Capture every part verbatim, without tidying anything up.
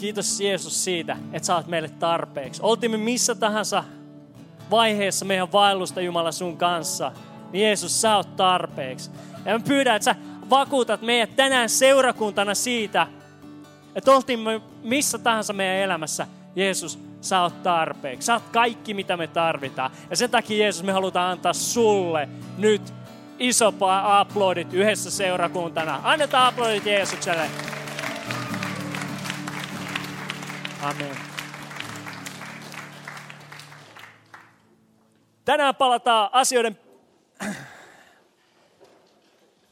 Kiitos Jeesus siitä, että sä oot meille tarpeeksi. Oltimme missä tahansa vaiheessa meidän vaellusta Jumala sun kanssa, niin Jeesus, sä oot tarpeeksi. Ja mä pyydän, että sä vakuutat meidät tänään seurakuntana siitä, että oltimme missä tahansa meidän elämässä, Jeesus, sä oot tarpeeksi. Sä oot kaikki, mitä me tarvitaan. Ja sen takia, Jeesus, me halutaan antaa sulle nyt iso aplodit yhdessä seurakuntana. Annetaan aplodit Jeesukselle. Amen. Tänään palataan asioiden...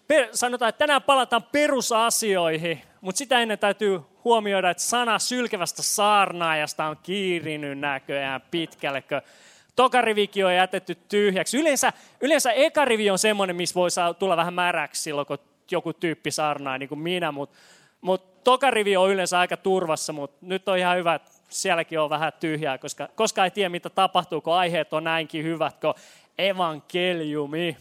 Per, sanotaan, että tänään palataan perusasioihin, mutta sitä ennen täytyy huomioida, että sana sylkevästä saarnaajasta on kiirinyt näköjään pitkälle, kun tokarivikin on jätetty tyhjäksi. Yleensä, yleensä ekarivi on semmoinen, missä voi tulla vähän märäksi silloin, kun joku tyyppi saarnaa, niin kuin minä, mutta mut tokarivi on yleensä aika turvassa, mutta nyt on ihan hyvä, että sielläkin on vähän tyhjää, koska, koska ei tiedä, mitä tapahtuu, kun aiheet on näinkin hyvät, kun evankeliumi.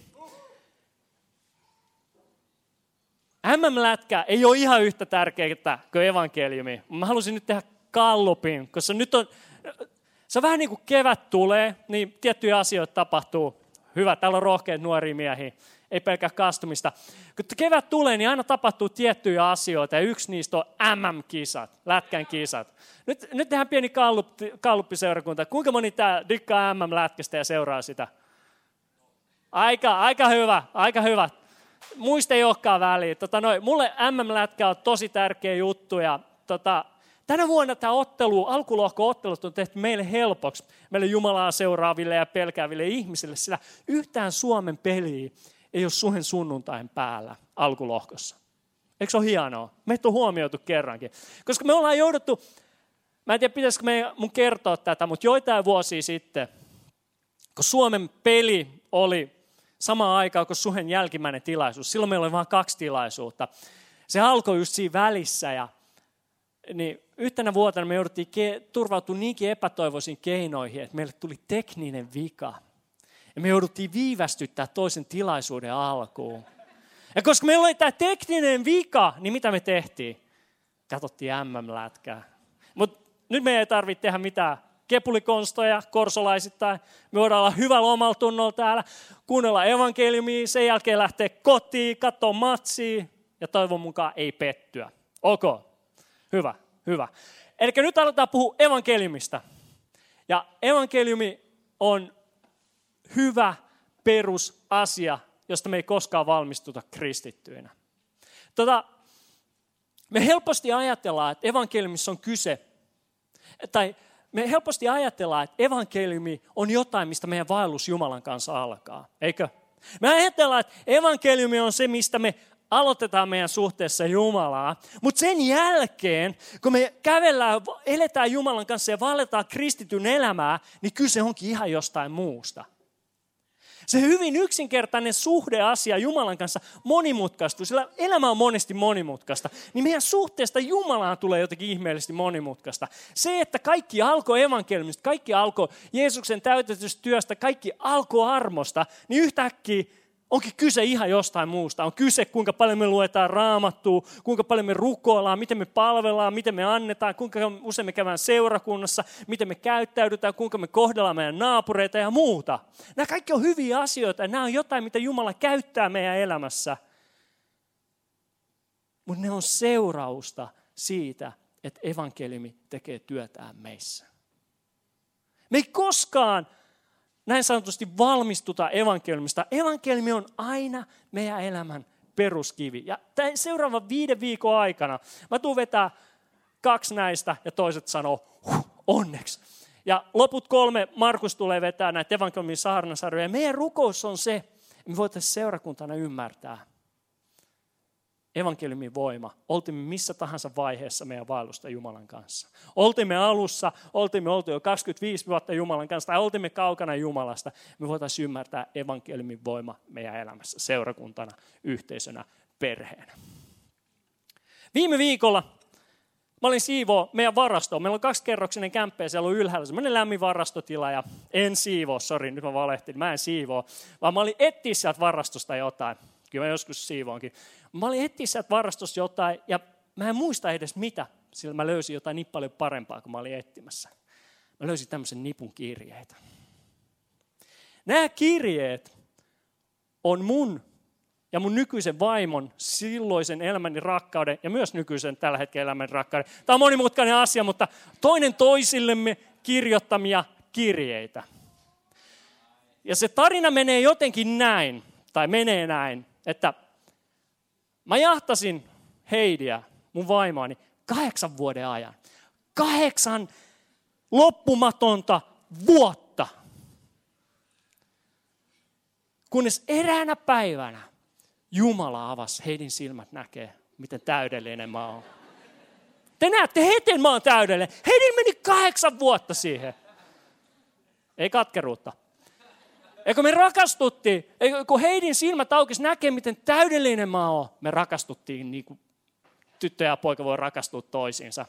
M M-lätkä ei ole ihan yhtä tärkeää kuin evankeliumi. Mä halusin nyt tehdä kallupin, koska nyt on, se on vähän niin kuin kevät tulee, niin tiettyjä asioita tapahtuu. Hyvä, täällä on rohkeita nuoria miehiä, ei pelkää kastumista. Kun kevät tulee, niin aina tapahtuu tiettyjä asioita, ja yksi niistä on M M-kisat, lätkän kisat. Nyt, nyt tehdään pieni kalluppiseurakunta. Kuinka moni tää dikkaa M M-lätkästä ja seuraa sitä? Aika, aika hyvä, aika hyvä. Muista ei olekaan väliä. Tota, noi, mulle M M-lätkä on tosi tärkeä juttu. Ja, tota, tänä vuonna tämä ottelu, alkulohko-ottelut on tehty meille helpoksi. Meille Jumalaa seuraaville ja pelkääville ihmisille, sillä yhtään Suomen peliä ei ole suhen sunnuntain päällä alkulohkossa. Eikö se ole hienoa? Meitä on huomioitu kerrankin. Koska me ollaan jouduttu, mä en tiedä pitäisikö me, mun kertoa tätä, mutta joitain vuosia sitten, kun Suomen peli oli samaan aikaan kuin suhen jälkimmäinen tilaisuus. Silloin meillä oli vain kaksi tilaisuutta. Se alkoi just siinä välissä. Ja, niin yhtenä vuotena me jouduttiin ke- turvautumaan niinkin epätoivoisiin keinoihin, että meille tuli tekninen vika. Ja me jouduttiin viivästyttää toisen tilaisuuden alkuun. Ja koska meillä oli tämä tekninen vika, niin mitä me tehtiin? Katsottiin M M-lätkää. Mutta nyt me ei tarvitse tehdä mitään kepulikonstoja korsolaisittain. Me voidaan olla hyvä lomaltunnolla täällä, kuunnella evankeliumia, sen jälkeen lähteä kotiin, katsoa matsia ja toivon mukaan ei pettyä. Okei, okay. hyvä, hyvä. Eli nyt aletaan puhua evankeliumista. Ja evankeliumi on hyvä perusasia, josta me ei koskaan valmistuta kristittyinä. Tota, me helposti ajatellaan, että evankeliumissa on kyse, tai me helposti ajatellaan, että evankeliumi on jotain, mistä meidän vaellus Jumalan kanssa alkaa, eikö? Me ajatellaan, että evankeliumi on se, mistä me aloitetaan meidän suhteessa Jumalaa, mutta sen jälkeen, kun me kävellään, eletään Jumalan kanssa ja vaelletaan kristityn elämää, niin kyse onkin ihan jostain muusta. Se hyvin yksinkertainen suhdeasia Jumalan kanssa monimutkaistuu, sillä elämä on monesti monimutkaista. Niin meidän suhteesta Jumalaan tulee jotenkin ihmeellisesti monimutkaista. Se, että kaikki alkoi evankeliumista, kaikki alkoi Jeesuksen täytetystä työstä, kaikki alkoi armosta, niin yhtäkkiä onkin kyse ihan jostain muusta. On kyse, kuinka paljon me luetaan Raamattua, kuinka paljon me rukoillaan, miten me palvellaan, miten me annetaan, kuinka usein me käydään seurakunnassa, miten me käyttäydytään, kuinka me kohdellaan meidän naapureita ja muuta. Nämä kaikki on hyviä asioita ja nämä on jotain, mitä Jumala käyttää meidän elämässä. Mutta ne on seurausta siitä, että evankeliumi tekee työtään meissä. Me ei koskaan näin sanotusti valmistuta evankeliumista. Evankeliumi on aina meidän elämän peruskivi. Ja tämän seuraavan viiden viikon aikana mä tuun vetää kaksi näistä ja toiset sanoo huh, onneksi. Ja loput kolme Markus tulee vetää näitä evankeliumin saarnasarjoja. Ja meidän rukous on se, että me voitaisiin seurakuntana ymmärtää evankeliumin voima. Oltimme missä tahansa vaiheessa meidän vaellusta Jumalan kanssa. Oltimme alussa, oltimme oltu jo kaksikymmentäviisi vuotta Jumalan kanssa, tai oltimme kaukana Jumalasta. Me voitaisiin ymmärtää evankeliumin voima meidän elämässä, seurakuntana, yhteisönä, perheenä. Viime viikolla mä olin siivoo meidän varastoon. Meillä on kaksikerroksinen kämppä ja siellä on ylhäällä semmoinen lämmin varastotila. Ja en siivoo, sori, nyt mä valehtin, mä en siivoo. Vaan mä olin etsiä sieltä varastosta jotain. Kyllä mä joskus siivoonkin. Mä olin etsiä sieltä varastossa jotain ja mä en muista edes mitä sillä mä löysin jotain niin paljon parempaa, kuin mä olin etsimässä. Mä löysin tämmöisen nipun kirjeitä. Nämä kirjeet on mun ja mun nykyisen vaimon silloisen elämäni rakkauden ja myös nykyisen tällä hetkellä elämäni rakkauden. Tämä on monimutkainen asia, mutta toinen toisillemme kirjoittamia kirjeitä. Ja se tarina menee jotenkin näin, tai menee näin, että mä jahtasin Heidiä, mun vaimoani, kahdeksan vuoden ajan. Kahdeksan loppumatonta vuotta. Kunnes eräänä päivänä Jumala avasi Heidin silmät näkee, miten täydellinen mä oon. Te näette, heten mä oon täydellinen. Heidin meni kahdeksan vuotta siihen. Ei katkeruutta. Ja kun me rakastuttiin, kun Heidin silmät aukesi näkee, miten täydellinen mä oon, me rakastuttiin niin kuin tyttö ja poika voi rakastua toisiinsa.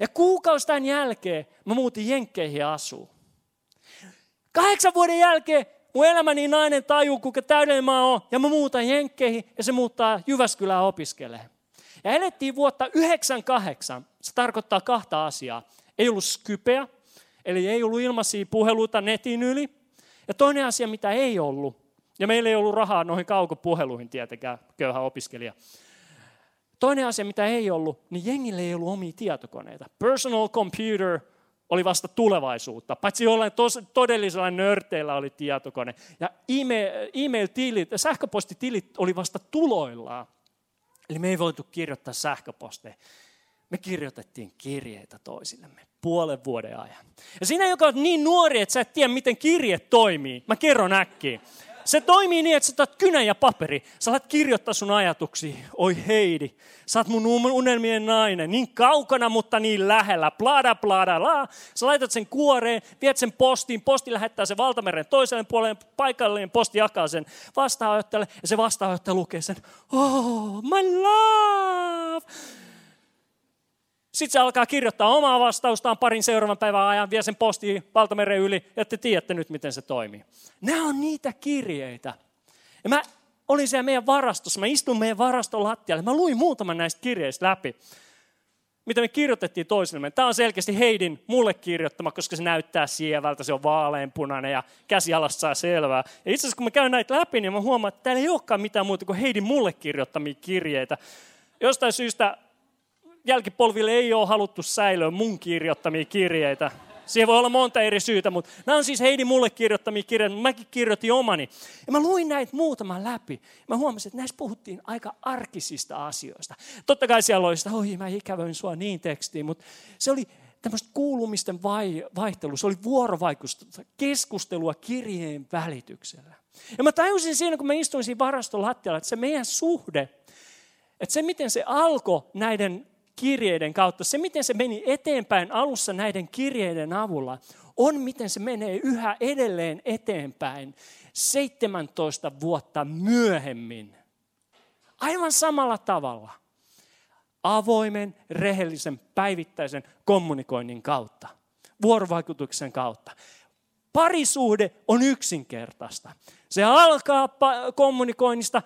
Ja kuukausi tämän jälkeen mä muutin Jenkkeihin ja asuun. Kahdeksan vuoden jälkeen mun elämäni nainen tajuu, kuinka täydellinen mä oon, ja mä muutan Jenkkeihin, ja se muuttaa Jyväskylään opiskelemaan. Ja elettiin vuotta yhdeksänkymmentäkahdeksan. Se tarkoittaa kahta asiaa. Ei ollut Skypeä, eli ei ollut ilmaisia puheluita netin yli. Ja toinen asia, mitä ei ollut, ja meillä ei ollut rahaa noihin kaukopuheluihin tietenkään, köyhä opiskelija. Toinen asia, mitä ei ollut, niin jengillä ei ollut omia tietokoneita. Personal computer oli vasta tulevaisuutta, paitsi jollain tos, todellisella nörteillä oli tietokone. Ja e-mail-tilit, sähköpostitilit oli vasta tuloillaan. Eli me ei voitu kirjoittaa sähköposteja. Me kirjoitettiin kirjeitä toisillemme puolen vuoden ajan. Ja sinä, joka on niin nuori, että sä et tiedä, miten kirje toimii, mä kerron äkkiä. Se toimii niin, että sä otat kynän ja paperi. Sä alat kirjoittaa sun ajatuksia. Oi Heidi, sä oot mun unelmien nainen. Niin kaukana, mutta niin lähellä. Blada, blada, la. Sä laitat sen kuoreen, viet sen postiin. Posti lähettää sen valtameren toiselle puolelle. Paikallinen posti jakaa sen vastaanottajalle. Ja se vastaanottaja lukee sen. Oh, my love. Sitten se alkaa kirjoittaa omaa vastaustaan parin seuraavan päivän ajan, vie sen postiin valtameren yli, ja te tiedätte nyt, miten se toimii. Nämä on niitä kirjeitä. Ja mä olin siellä meidän varastossa, mä istuin meidän varaston lattialle, mä luin muutaman näistä kirjeistä läpi, mitä me kirjoitettiin toisillemme. Tämä on selkeästi Heidin mulle kirjoittama, koska se näyttää sievältä, se on vaaleanpunainen ja käsialasta saa selvää. Ja itse asiassa kun mä käyn näitä läpi, niin mä huomaan, että täällä ei olekaan mitään muuta kuin Heidin mulle kirjoittamia kirjeitä. Jostain syystä jälkipolville ei ole haluttu säilöön mun kirjoittamia kirjeitä. Siihen voi olla monta eri syytä, mutta nämä on siis Heidi mulle kirjoittamia kirjeitä, mutta mäkin kirjoitin omani. Ja mä luin näitä muutaman läpi. Mä huomasin, että näissä puhuttiin aika arkisista asioista. Totta kai siellä oli sitä, oi mä ikävöin sua niin tekstiin, mutta se oli tämmöistä kuulumisten vaihtelua, se oli vuorovaikutusta, keskustelua kirjeen välityksellä. Ja mä tajusin siinä, kun mä istuin siinä varaston lattialla, että se meidän suhde, että se miten se alkoi näiden kirjeiden kautta, se miten se meni eteenpäin alussa näiden kirjeiden avulla, on miten se menee yhä edelleen eteenpäin seitsemäntoista vuotta myöhemmin. Aivan samalla tavalla. Avoimen, rehellisen, päivittäisen kommunikoinnin kautta. Vuorovaikutuksen kautta. Parisuhde on yksinkertaista. Se alkaa kommunikoinnista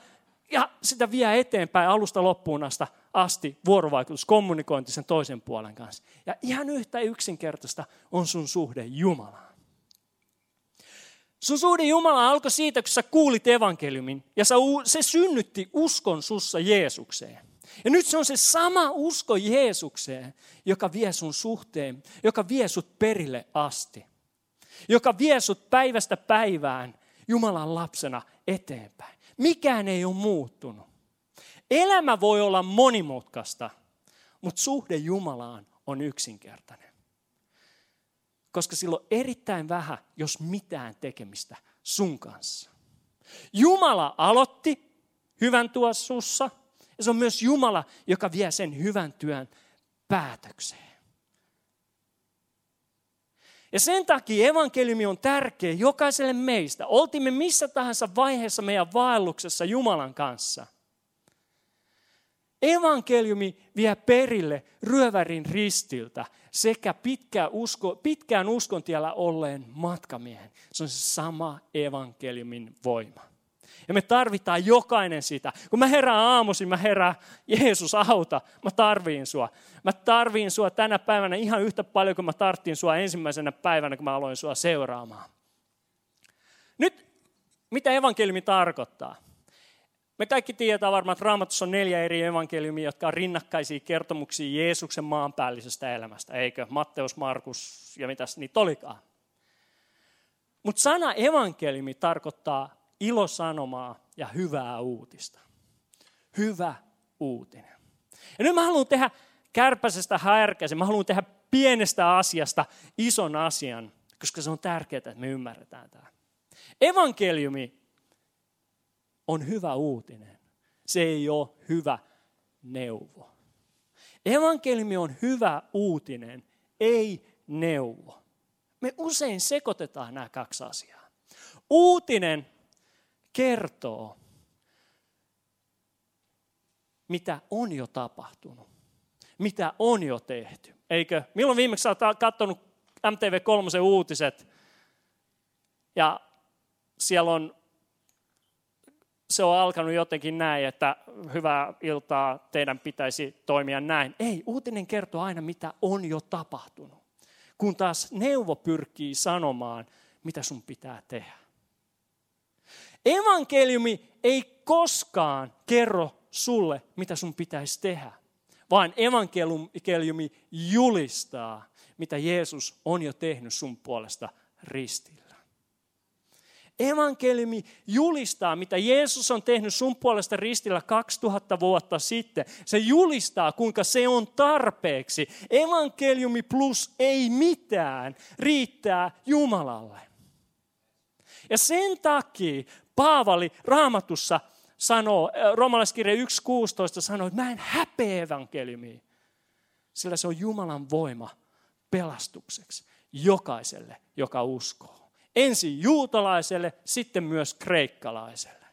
ja sitä vie eteenpäin alusta loppuun asti. asti vuorovaikutus, kommunikointi sen toisen puolen kanssa. Ja ihan yhtä yksinkertaista on sun suhde Jumalaan. Sun suhde Jumalaan alkoi siitä, kun sä kuulit evankeliumin, ja sä, se synnytti uskon sussa Jeesukseen. Ja nyt se on se sama usko Jeesukseen, joka vie sun suhteen, joka vie sut perille asti. Joka vie sut päivästä päivään Jumalan lapsena eteenpäin. Mikään ei ole muuttunut. Elämä voi olla monimutkaista, mutta suhde Jumalaan on yksinkertainen. Koska sillä on erittäin vähän, jos mitään tekemistä sun kanssa. Jumala aloitti hyvän työn sussa, ja se on myös Jumala, joka vie sen hyvän työn päätökseen. Ja sen takia evankeliumi on tärkeä jokaiselle meistä. Oltiin me missä tahansa vaiheessa meidän vaelluksessa Jumalan kanssa. Evankeliumi vie perille ryövärin ristiltä sekä pitkään, usko, pitkään uskontiellä olleen matkamiehen. Se on se sama evankeliumin voima. Ja me tarvitaan jokainen sitä. Kun mä herään aamuisin, mä herään, Jeesus auta, mä tarviin sua. Mä tarviin sua tänä päivänä ihan yhtä paljon kuin mä tarttiin sua ensimmäisenä päivänä, kun mä aloin sua seuraamaan. Nyt, mitä evankeliumi tarkoittaa? Me kaikki tiedetään varmaan, että Raamatussa on neljä eri evankeliumia, jotka on rinnakkaisia kertomuksia Jeesuksen maanpäällisestä elämästä. Eikö? Matteus, Markus ja mitäs niitä olikaan. Mutta sana evankeliumi tarkoittaa ilosanomaa ja hyvää uutista. Hyvä uutinen. Ja nyt mä haluan tehdä kärpäsestä härkäsen. Mä haluan tehdä pienestä asiasta ison asian, koska se on tärkeää, että me ymmärretään tämä. Evankeliumi on hyvä uutinen. Se ei ole hyvä neuvo. Evankeliumi on hyvä uutinen, ei neuvo. Me usein sekoitetaan nämä kaksi asiaa. Uutinen kertoo, mitä on jo tapahtunut, mitä on jo tehty. Eikö? Milloin viimeksi olet katsonut M T V kolme uutiset ja siellä on, se on alkanut jotenkin näin, että hyvää iltaa, teidän pitäisi toimia näin. Ei, uutinen kertoo aina, mitä on jo tapahtunut. Kun taas neuvo pyrkii sanomaan, mitä sun pitää tehdä. Evankeliumi ei koskaan kerro sulle, mitä sun pitäisi tehdä, vaan evankeliumi julistaa, mitä Jeesus on jo tehnyt sun puolesta ristillä. Evankeliumi julistaa, mitä Jeesus on tehnyt sun puolesta ristillä kaksituhatta vuotta sitten. Se julistaa, kuinka se on tarpeeksi. Evankeliumi plus ei mitään riittää Jumalalle. Ja sen takia Paavali Raamatussa sanoo, Roomalaiskirje yksi kuusitoista sanoo, että mä en häpeä evankeliumia, sillä se on Jumalan voima pelastukseksi jokaiselle, joka uskoo. Ensin juutalaiselle, sitten myös kreikkalaiselle.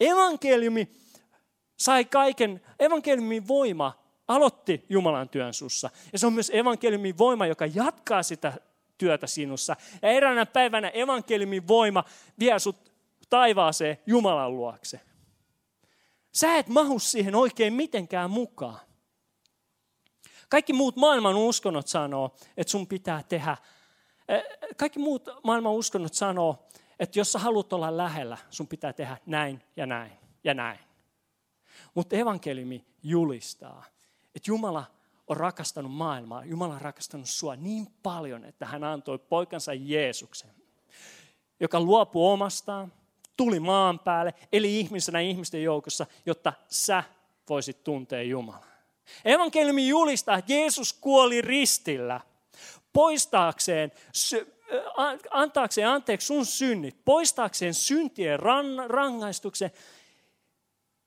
Evankeliumi sai kaiken, evankeliumin voima aloitti Jumalan työn sussa. Ja se on myös evankeliumin voima, joka jatkaa sitä työtä sinussa. Ja eräänä päivänä evankeliumin voima vie sut taivaaseen Jumalan luokse. Sä et mahu siihen oikein mitenkään mukaan. Kaikki muut maailman uskonnot sanoo, että sun pitää tehdä. Kaikki muut maailman uskonnot sanoo, että jos sä haluat olla lähellä, sun pitää tehdä näin ja näin ja näin. Mutta evankeliumi julistaa, että Jumala on rakastanut maailmaa, Jumala on rakastanut sua niin paljon, että hän antoi poikansa Jeesuksen, joka luopui omastaan, tuli maan päälle, eli ihmisenä ihmisten joukossa, jotta sä voisit tuntea Jumalaa. Evankeliumi julistaa, että Jeesus kuoli ristillä. Poistaakseen, antaakseen anteeksi sun synnit, poistaakseen syntien rangaistuksen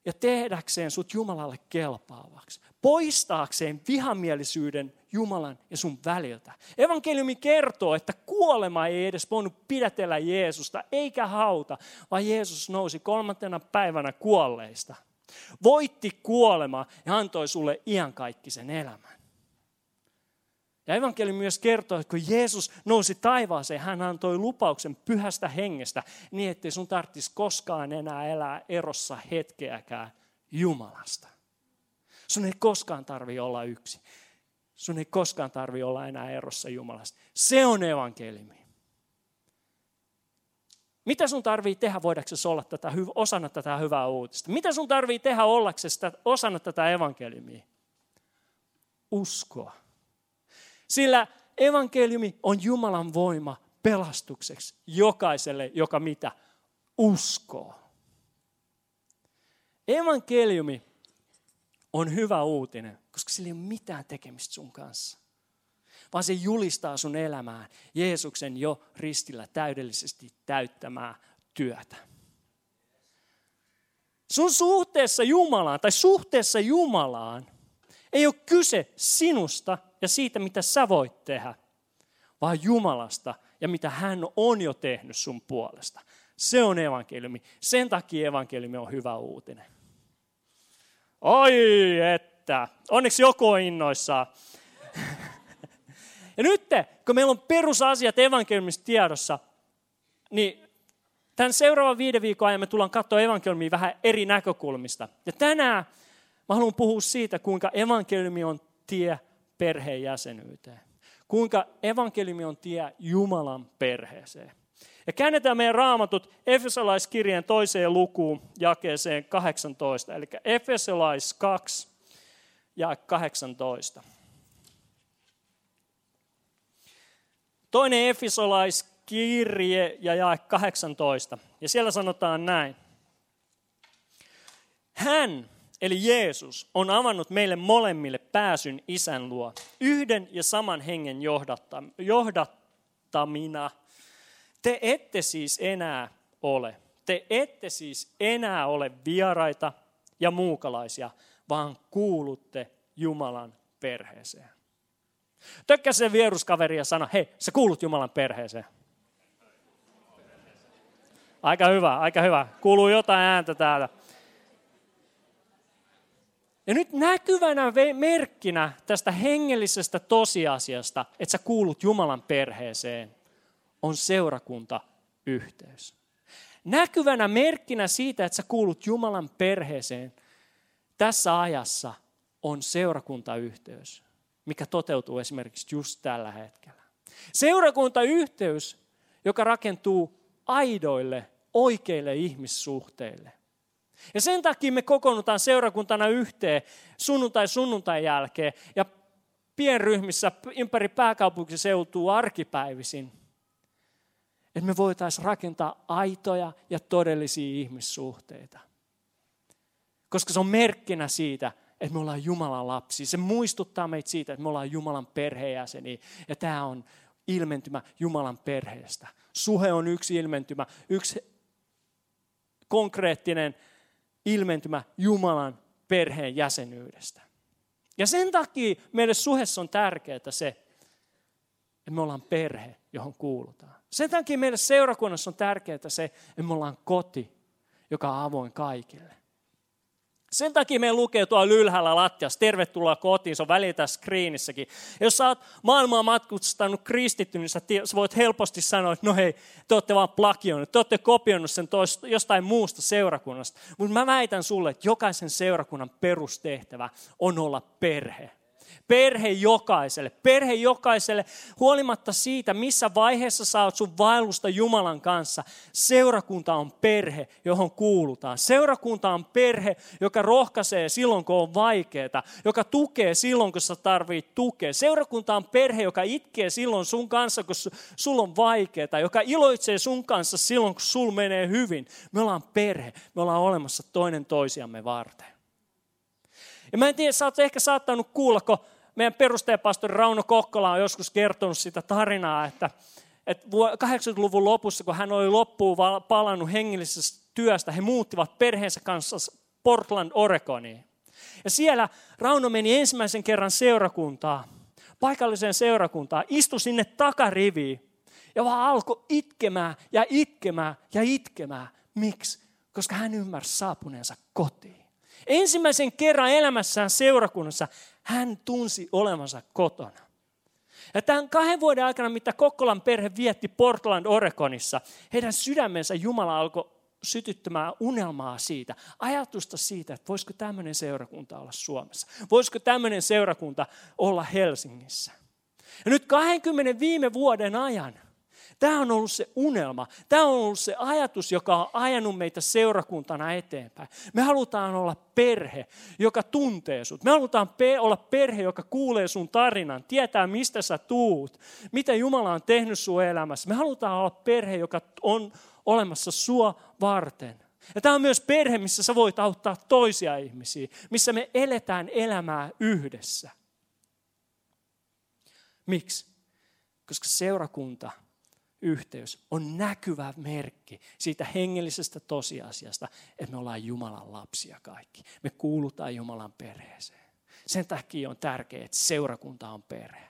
ja tehdäkseen sut Jumalalle kelpaavaksi. Poistaakseen vihamielisyyden Jumalan ja sun väliltä. Evankeliumi kertoo, että kuolema ei edes voinut pidätellä Jeesusta eikä hauta, vaan Jeesus nousi kolmantena päivänä kuolleista. Voitti kuolema ja antoi sulle iankaikkisen elämän. Ja evankeliumi myös kertoo, että kun Jeesus nousi taivaaseen, hän antoi lupauksen pyhästä hengestä niin, ettei sun tarvitsisi koskaan enää elää erossa hetkeäkään Jumalasta. Sun ei koskaan tarvitse olla yksi. Sun ei koskaan tarvitse olla enää erossa Jumalasta. Se on evankeliumi. Mitä sun tarvitsee tehdä voidaksesi olla tätä, osana tätä hyvää uutista? Mitä sun tarvitsee tehdä ollaksesi osana tätä evankeliumia? Uskoa. Sillä evankeliumi on Jumalan voima pelastukseksi jokaiselle, joka mitä uskoo. Evankeliumi on hyvä uutinen, koska sillä ei ole mitään tekemistä sun kanssa. Vaan se julistaa sun elämään Jeesuksen jo ristillä täydellisesti täyttämää työtä. Sun suhteessa Jumalaan tai suhteessa Jumalaan ei ole kyse sinusta ja siitä, mitä sä voit tehdä, vaan Jumalasta ja mitä hän on jo tehnyt sun puolesta. Se on evankeliumi. Sen takia evankeliumi on hyvä uutinen. Oi että! Onneksi joku on innoissaan. Ja nyt, kun meillä on perusasiat evankeliumista tiedossa, niin Tämän seuraavan viiden viikon ajan me tullaan katsoa evankeliumia vähän eri näkökulmista. Ja tänään mä haluan puhua siitä, kuinka evankeliumi on tie perheenjäsenyyteen. Kuinka evankeliumi on tie Jumalan perheeseen. Ja käännetään meidän raamatut Efesolaiskirjeen toiseen lukuun jakeeseen kahdeksantoista. Eli Efesolais kaksi ja kahdeksantoista. Toinen Efesolaiskirje ja jae kahdeksantoista. Ja siellä sanotaan näin. Hän, eli Jeesus, on avannut meille molemmille pääsyn Isän luo, yhden ja saman hengen johdattamina. Te ette siis enää ole. Te ette siis enää ole vieraita ja muukalaisia, vaan kuulutte Jumalan perheeseen. Tökkä sen vieruskaveri ja sano, hei, sä kuulut Jumalan perheeseen. Aika hyvä, aika hyvä. Kuuluu jotain ääntä täällä. Ja nyt näkyvänä merkkinä tästä hengellisestä tosiasiasta, että sä kuulut Jumalan perheeseen, on seurakuntayhteys. Näkyvänä merkkinä siitä, että sä kuulut Jumalan perheeseen, tässä ajassa on seurakuntayhteys, mikä toteutuu esimerkiksi just tällä hetkellä. Seurakuntayhteys, joka rakentuu aidoille, oikeille ihmissuhteille. Ja sen takia me kokoonnutaan seurakuntana yhteen sunnuntai sunnuntain jälkeen ja pienryhmissä ympäri pääkaupunkiseutua arkipäivisin, että me voitaisiin rakentaa aitoja ja todellisia ihmissuhteita. Koska se on merkkinä siitä, että me ollaan Jumalan lapsia. Se muistuttaa meitä siitä, että me ollaan Jumalan perheenjäseniä. Ja tämä on ilmentymä Jumalan perheestä. Suhe on yksi ilmentymä, yksi konkreettinen ilmentymä Jumalan perheenjäsenyydestä. Ja sen takia meille suhessa on tärkeää se, että me ollaan perhe, johon kuulutaan. Sen takia meille seurakunnassa on tärkeää se, että me ollaan koti, joka on avoin kaikille. Sen takia me lukee tuolla ylhäällä lattiassa, tervetuloa kotiin, se on välillä tässä screenissäkin. Jos sä oot maailmaa matkustanut kristitty, niin sä voit helposti sanoa, että no hei, te ootte vaan plagioinut, te ootte kopioinut sen toista, jostain muusta seurakunnasta. Mutta mä väitän sulle, että jokaisen seurakunnan perustehtävä on olla perhe. Perhe jokaiselle, perhe jokaiselle, huolimatta siitä, missä vaiheessa sä oot sun vaellusta Jumalan kanssa. Seurakunta on perhe, johon kuulutaan. Seurakunta on perhe, joka rohkaisee silloin, kun on vaikeaa, joka tukee silloin, kun sä tarvitset tukea. Seurakunta on perhe, joka itkee silloin sun kanssa, kun sulla on vaikeaa, joka iloitsee sun kanssa silloin, kun sul menee hyvin. Me ollaan perhe, me ollaan olemassa toinen toisiamme varten. Ja mä en tiedä, sä oot ehkä saattanut kuulla, kun meidän perusteenpastori Rauno Kokkola on joskus kertonut sitä tarinaa, että, että kahdeksankymmentäluvun lopussa, kun hän oli loppuun palannut hengellisestä työstä, he muuttivat perheensä kanssa Portland Oregoniin. Ja siellä Rauno meni ensimmäisen kerran seurakuntaan, paikalliseen seurakuntaan, istui sinne takariviin ja vaan alkoi itkemään ja itkemään ja itkemään. Miksi? Koska hän ymmärsi saapuneensa kotiin. Ensimmäisen kerran elämässään seurakunnassa hän tunsi olevansa kotona. Ja tämän kahden vuoden aikana, mitä Kokkolan perhe vietti Portland Oregonissa, heidän sydämensä Jumala alkoi sytyttämään unelmaa siitä, ajatusta siitä, että voisiko tämmöinen seurakunta olla Suomessa. Voisiko tämmöinen seurakunta olla Helsingissä. Ja nyt kahdenkymmenen viime vuoden ajan, tämä on ollut se unelma, tämä on ollut se ajatus, joka on ajanut meitä seurakuntana eteenpäin. Me halutaan olla perhe, joka tuntee sut. Me halutaan olla perhe, joka kuulee sun tarinan, tietää mistä sä tuut, mitä Jumala on tehnyt sun elämässä. Me halutaan olla perhe, joka on olemassa sua varten. Ja tämä on myös perhe, missä sä voit auttaa toisia ihmisiä, missä me eletään elämää yhdessä. Miksi? Koska seurakunta... yhteys on näkyvä merkki siitä hengellisestä tosiasiasta, että me ollaan Jumalan lapsia kaikki. Me kuulutaan Jumalan perheeseen. Sen takia on tärkeää, että seurakunta on perhe.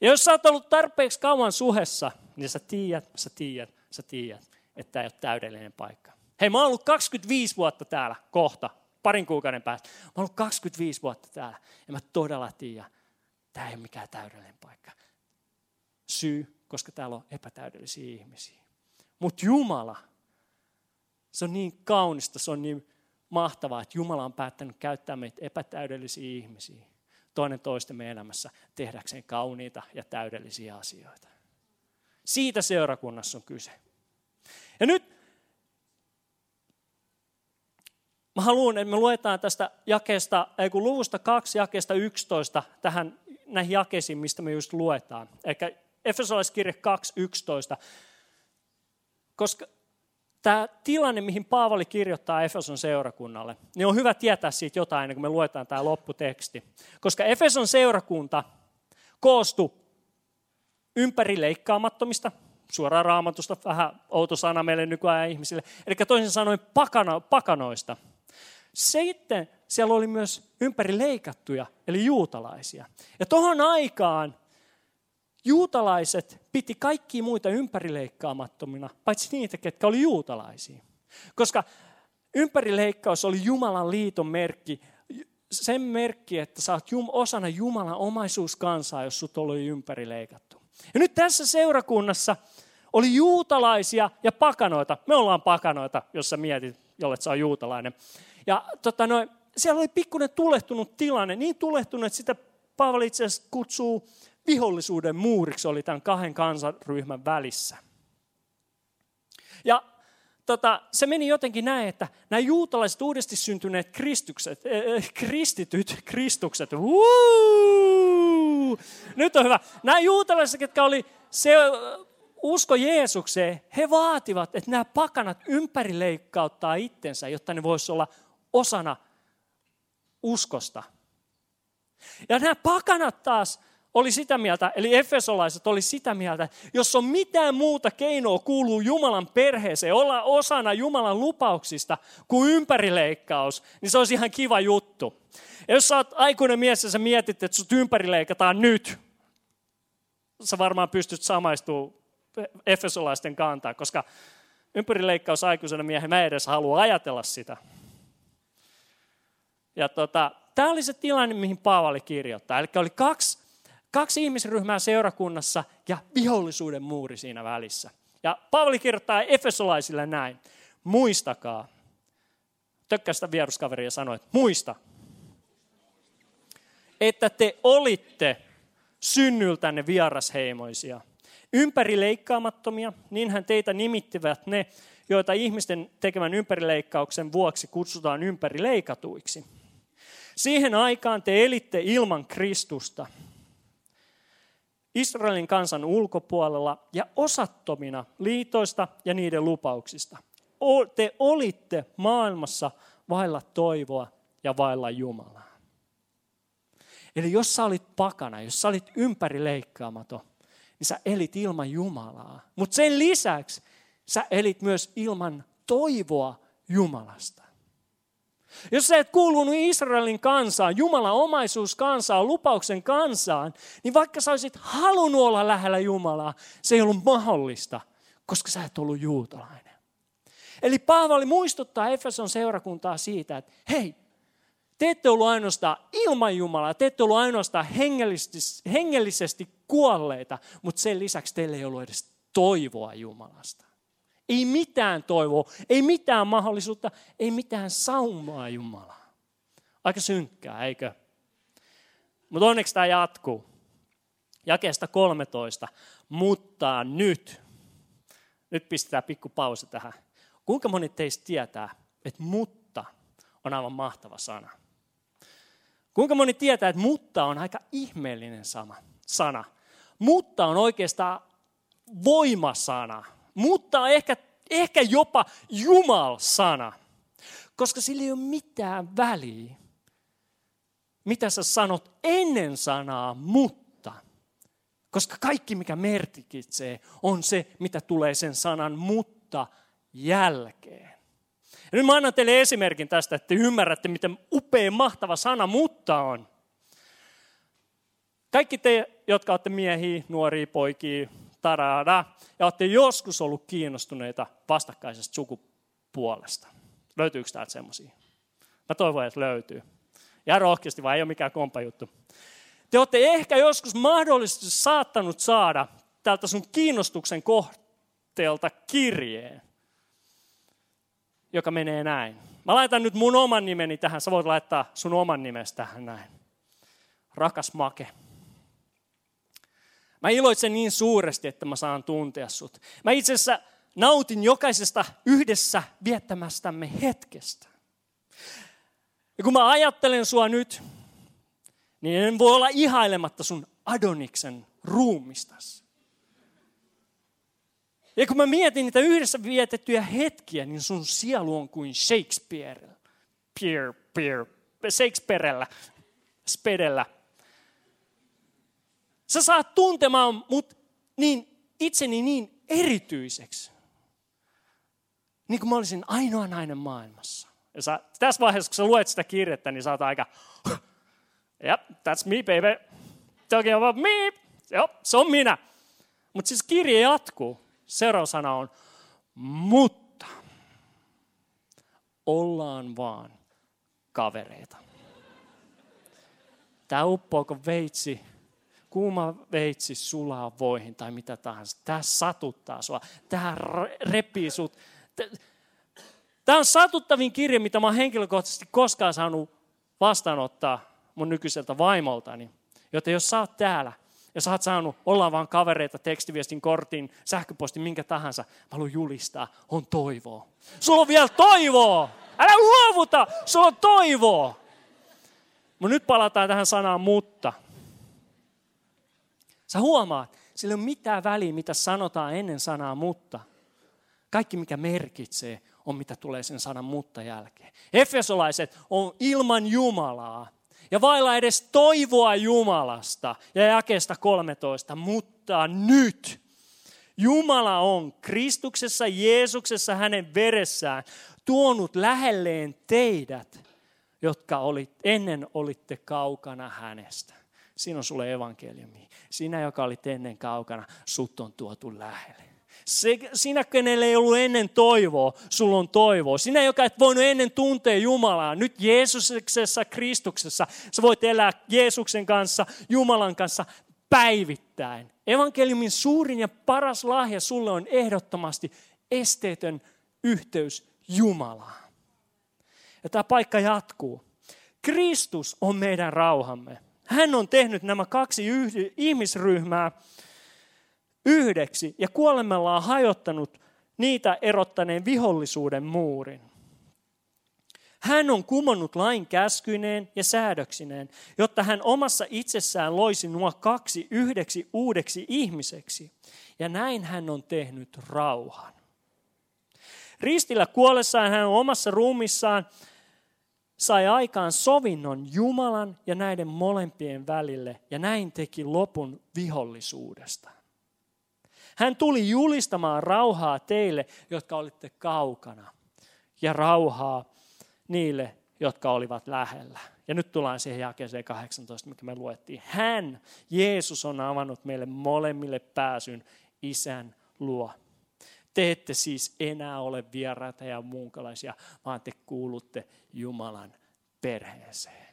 Ja jos sä oot ollut tarpeeksi kauan suhessa, niin sä tiedät, sä tiedät, sä tiedät, että tämä ei ole täydellinen paikka. Hei, mä oon ollut kaksikymmentäviisi vuotta täällä kohta, parin kuukauden päästä. Mä oon ollut kaksikymmentäviisi vuotta täällä ja mä todella tiedän, tämä ei ole mikään täydellinen paikka. Syy. Koska täällä on epätäydellisiä ihmisiä. Mutta Jumala, Se on niin kaunista, se on niin mahtavaa, että Jumala on päättänyt käyttää meitä epätäydellisiä ihmisiä toinen toistemme elämässä tehdäkseen kauniita ja täydellisiä asioita. Siitä seurakunnassa on kyse. Ja nyt mä haluan, että me luetaan tästä jakeesta, ei kun luvusta kaksi jakeesta yksitoista tähän näihin jakeisiin, mistä me just luetaan. Eli Efesolaiskirje kaksi yksitoista. Koska tämä tilanne, mihin Paavali kirjoittaa Efeson seurakunnalle, niin on hyvä tietää siitä jotain, ennen kuin me luetaan tämä lopputeksti. Koska Efeson seurakunta koostui ympärileikkaamattomista, suoraan Raamatusta, vähän outo sana meille nykyään ihmisille, eli toisin sanoen pakana, pakanoista. Sitten siellä oli myös ympärileikattuja, eli juutalaisia. Ja tohon aikaan juutalaiset piti kaikkia muita ympärileikkaamattomina, paitsi niitä, ketkä oli juutalaisia. Koska ympärileikkaus oli Jumalan liiton merkki, sen merkki, että sä oot osana Jumalan omaisuuskansaa, jos sut oli ympärileikattu. Ja nyt tässä seurakunnassa oli juutalaisia ja pakanoita. Me ollaan pakanoita, jos sä mietit, jollet sä on juutalainen. Ja tota, no, siellä oli pikkuinen tulehtunut tilanne, niin tulehtunut, että sitä Paavali itse asiassa kutsuu vihollisuuden muuriksi, oli tämän kahden kansanryhmän välissä. Ja tota, se meni jotenkin näin, että nämä juutalaiset uudesti syntyneet kristukset, äh, kristityt, kristukset, uuu, nyt on hyvä. Nämä juutalaiset, jotka oli se usko Jeesukseen, he vaativat, että nämä pakanat ympärileikkauttaa itsensä, jotta ne voisivat olla osana uskosta. Ja nämä pakanat taas oli sitä mieltä, eli efesolaiset oli sitä mieltä, jos on mitään muuta keinoa kuuluu Jumalan perheeseen, olla osana Jumalan lupauksista kuin ympärileikkaus, niin se olisi ihan kiva juttu. Ja jos sä oot aikuinen mies ja sä mietit, että sut ympärileikataan nyt, sä varmaan pystyt samaistumaan efesolaisten kantaa, koska ympärileikkaus aikuisena miehen, mä en edes halua ajatella sitä. Ja tota, tämä oli se tilanne, mihin Paavali kirjoittaa. Eli oli kaksi Kaksi ihmisryhmää seurakunnassa ja vihollisuuden muuri siinä välissä. Ja Paavali kirjoittaa efesolaisille näin. Muistakaa. Tökkää sitä vieruskaveria ja sanoi, että muista. Että te olitte synnyltänne vierasheimoisia. Ympärileikkaamattomia, niinhän teitä nimittivät ne, joita ihmisten tekemän ympärileikkauksen vuoksi kutsutaan ympärileikatuiksi. Siihen aikaan te elitte ilman Kristusta. Israelin kansan ulkopuolella ja osattomina liitoista ja niiden lupauksista. Te olitte maailmassa vailla toivoa ja vailla Jumalaa. Eli jos sä olit pakana, jos sä olit ympärileikkaamaton, niin sä elit ilman Jumalaa. Mutta sen lisäksi sä elit myös ilman toivoa Jumalasta. Jos sä et kuulunut Israelin kansaan, Jumalan omaisuuskansaan, lupauksen kansaan, niin vaikka sä olisit halunnut olla lähellä Jumalaa, se ei ollut mahdollista, koska sä et ollut juutalainen. Eli Paavali muistuttaa Efeson seurakuntaa siitä, että hei, te ette ollut ainoastaan ilman Jumalaa, te ette ollut ainoastaan hengellisesti, hengellisesti kuolleita, mutta sen lisäksi teillä ei ollut edes toivoa Jumalasta. Ei mitään toivoa, ei mitään mahdollisuutta, ei mitään saumaa Jumalaa. Aika synkkää, eikö? Mutta onneksi tämä jatkuu. Jakeesta kolmetoista. Mutta nyt, nyt pistetään pikku pausa tähän. Kuinka moni teistä tietää, että mutta on aivan mahtava sana? Kuinka moni tietää, että mutta on aika ihmeellinen sana? Mutta on oikeastaan voimasana. Mutta ehkä, ehkä jopa Jumal-sana, koska sillä ei ole mitään väliä, mitä sä sanot ennen sanaa, mutta. Koska kaikki, mikä merkitsee, on se, mitä tulee sen sanan mutta jälkeen. Ja nyt mä annan teille esimerkin tästä, että te ymmärrätte, miten upea, mahtava sana mutta on. Kaikki te, jotka olette miehiä, nuoria, poikia, tarada, ja olette joskus ollut kiinnostuneita vastakkaisesta sukupuolesta. Löytyykö täältä semmoisia? Mä toivon, että löytyy. Ja rohkeasti, vaan ei ole mikään kompajuttu. Te olette ehkä joskus mahdollisesti saattanut saada tältä sun kiinnostuksen kohteelta kirjeen. joka menee näin. Mä laitan nyt mun oman nimeni tähän. Sä voit laittaa sun oman nimes tähän näin. Rakas Make. Mä iloitsen niin suuresti, että mä saan tuntea sut. Mä itse asiassa nautin jokaisesta yhdessä viettämästämme hetkestä. Ja kun mä ajattelen sua nyt, niin en voi olla ihailematta sun Adoniksen ruumistasi. Ja kun mä mietin niitä yhdessä vietettyjä hetkiä, niin sun sielu on kuin Shakespearella. Pier, pier, Shakespearella. Spedellä. Sä saat tuntemaan mut niin, itseni niin erityiseksi. Niin kuin mä olisin ainoa nainen maailmassa. Ja sä, tässä vaiheessa, kun sä luet sitä kirjettä, niin sä oot aika... Yep, that's me, baby. Talking about me. Joo, se on minä. Mutta siis kirje jatkuu. Seuraava sana on, mutta ollaan vaan kavereita. Tää uppoako veitsi, kuuma veitsi sulaa voihin tai mitä tahansa. Tää satuttaa sua, tää repii sut. Tää on satuttavin kirje, mitä mä oon henkilökohtaisesti koskaan saanut vastaanottaa mun nykyiseltä vaimoltani. Joten jos sä oot täällä ja sä oot saanut olla vaan kavereita, tekstiviestin, kortin, sähköpostin, minkä tahansa, mä haluan julistaa, on toivoa. Sulla on vielä toivoa! Älä luovuta! Sulla on toivoa! Mutta nyt palataan tähän sanaan mutta. Sä huomaat, sillä ei ole mitään väliä, mitä sanotaan ennen sanaa mutta. Kaikki, mikä merkitsee, on mitä tulee sen sanan mutta jälkeen. Efesolaiset on ilman Jumalaa ja vailla edes toivoa Jumalasta ja jakeesta kolmetoista, mutta nyt Jumala on Kristuksessa, Jeesuksessa, hänen veressään tuonut lähelleen teidät, jotka olit, ennen olitte kaukana hänestä. Siinä on sulle evankeliumi. Sinä, joka olit ennen kaukana, sut on tuotu lähelle. Se, sinä, kenelle ei ollut ennen toivoa, sulla on toivoa. Sinä, joka et voinut ennen tuntea Jumalaa, nyt Jeesuksessa, Kristuksessa, sä voit elää Jeesuksen kanssa, Jumalan kanssa päivittäin. Evankeliumin suurin ja paras lahja sulle on ehdottomasti esteetön yhteys Jumalaan. Ja tämä paikka jatkuu. Kristus on meidän rauhamme. Hän on tehnyt nämä kaksi yhdy- ihmisryhmää yhdeksi ja kuolemellaan hajottanut niitä erottaneen vihollisuuden muurin. Hän on kumonnut lain käskyineen ja säädöksineen, jotta hän omassa itsessään loisi nuo kaksi yhdeksi uudeksi ihmiseksi. Ja näin hän on tehnyt rauhan. Ristillä kuollessaan hän omassa ruumissaan sai aikaan sovinnon Jumalan ja näiden molempien välille ja näin teki lopun vihollisuudesta. Hän tuli julistamaan rauhaa teille, jotka olitte kaukana ja rauhaa niille, jotka olivat lähellä. Ja nyt tullaan siihen jakeeseen kahdeksantoista, mikä me luettiin. Hän, Jeesus, on avannut meille molemmille pääsyn Isän luo. Te ette siis enää ole vieraita ja muukalaisia, vaan te kuulutte Jumalan perheeseen.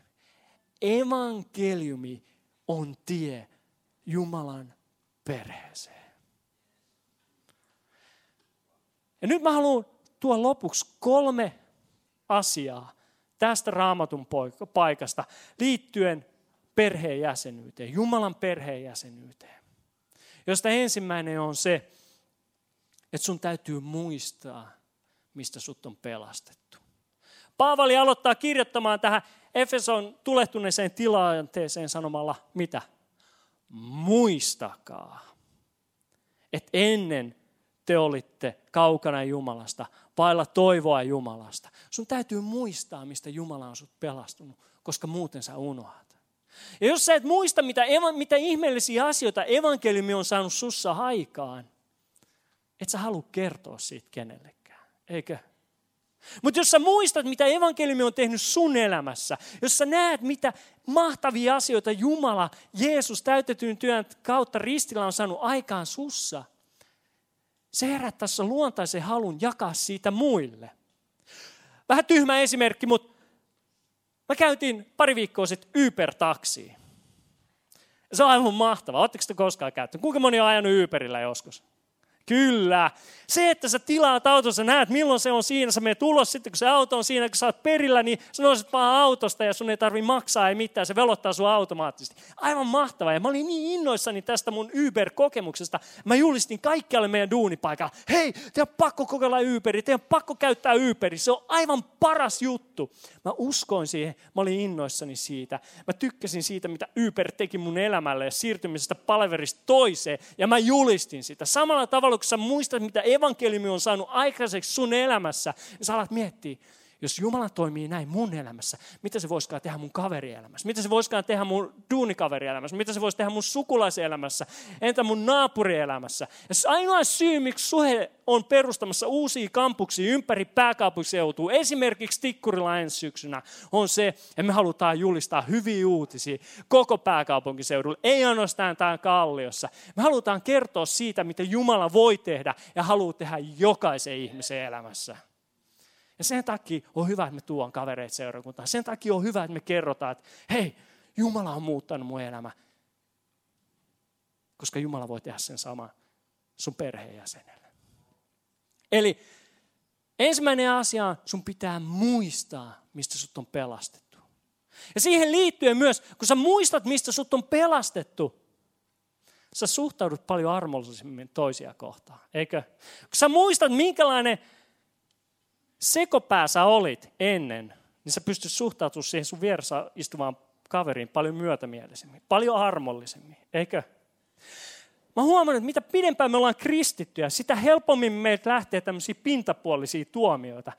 Evankeliumi on tie Jumalan perheeseen. Ja nyt mä haluan tuoda lopuksi kolme asiaa tästä Raamatun paikasta liittyen perheenjäsenyyteen, Jumalan perheenjäsenyyteen, josta ensimmäinen on se, että sun täytyy muistaa, mistä sut on pelastettu. Paavali aloittaa kirjoittamaan tähän Efeson tulehtuneeseen tilanteeseen sanomalla, mitä? Muistakaa, että ennen te olitte kaukana Jumalasta, vailla toivoa Jumalasta. Sun täytyy muistaa, mistä Jumala on sut pelastunut, koska muuten sä unohat. Ja jos sä et muista, mitä, mitä ihmeellisiä asioita evankeliumi on saanut sussa aikaan, et sä halua kertoa siitä kenellekään, eikö? Mutta jos sä muistat, mitä evankeliumi on tehnyt sun elämässä, jos sä näet, mitä mahtavia asioita Jumala, Jeesus täytetyn työn kautta ristillä on saanut aikaan sussa, se herättää sun luontaisen halun jakaa siitä muille. Vähän tyhmä esimerkki, mutta mä käytin pari viikkoa sitten Uber-taksiin. Se on aivan mahtavaa. Oletteko te koskaan käyttänyt? Kuinka moni on ajanut Uberillä joskus? Kyllä. Se, että sä tilaat auton, sä näet milloin se on siinä, sä menet ulos, sitten kun se auto on siinä, kun sä oot perillä, niin sä nouset vaan autosta ja sun ei tarvi maksaa ei mitään, se velottaa sua automaattisesti. Aivan mahtavaa. Ja mä olin niin innoissani tästä mun Uber-kokemuksesta. Mä julistin kaikkialle meidän duunipaikalla. Hei, teidän on pakko kokeilla Uberi, teidän on pakko käyttää Uberi, se on aivan paras juttu. Mä uskoin siihen, mä olin innoissani siitä. Mä tykkäsin siitä, mitä Uber teki mun elämälle ja siirtymisestä palaverista toiseen. Ja mä julistin sitä. Samalla tavalla, kun sä muistat, mitä evankeliumi on saanut aikaiseksi sun elämässä, niin sä alat miettiä, jos Jumala toimii näin mun elämässä, mitä se voisikaan tehdä mun kaverielämässä? Mitä se voisikaan tehdä mun duunikaverielämässä? Mitä se voisi tehdä mun sukulaiselämässä? Entä mun naapurielämässä? Ja ainoa syy, miksi Suhe on perustamassa uusia kampuksia ympäri pääkaupunkiseutua, esimerkiksi Tikkurila ensi syksynä, on se, että me halutaan julistaa hyviä uutisia koko pääkaupunkiseudulla, ei ainoastaan täällä Kalliossa. Me halutaan kertoa siitä, mitä Jumala voi tehdä ja haluaa tehdä jokaisen ihmisen elämässä. Ja sen takia on hyvä, että me tuon kavereita seurakuntaan. Sen takia on hyvä, että me kerrotaan, että hei, Jumala on muuttanut mun elämä. Koska Jumala voi tehdä sen saman sun perheenjäsenelle. Eli ensimmäinen asia on, sun pitää muistaa, mistä sut on pelastettu. Ja siihen liittyen myös, kun sä muistat, mistä sut on pelastettu, sä suhtaudut paljon armollisemmin toisia kohtaan, eikö? Kun sä muistat, minkälainen sekopää sä olit ennen, niin sä pystyt suhtautumaan siihen sun vieressä istuvaan kaveriin paljon myötämielisemmin, paljon armollisemmin, eikö? Mä huomaan, että mitä pidempään me ollaan kristittyjä, sitä helpommin meiltä lähtee tämmöisiä pintapuolisia tuomioita.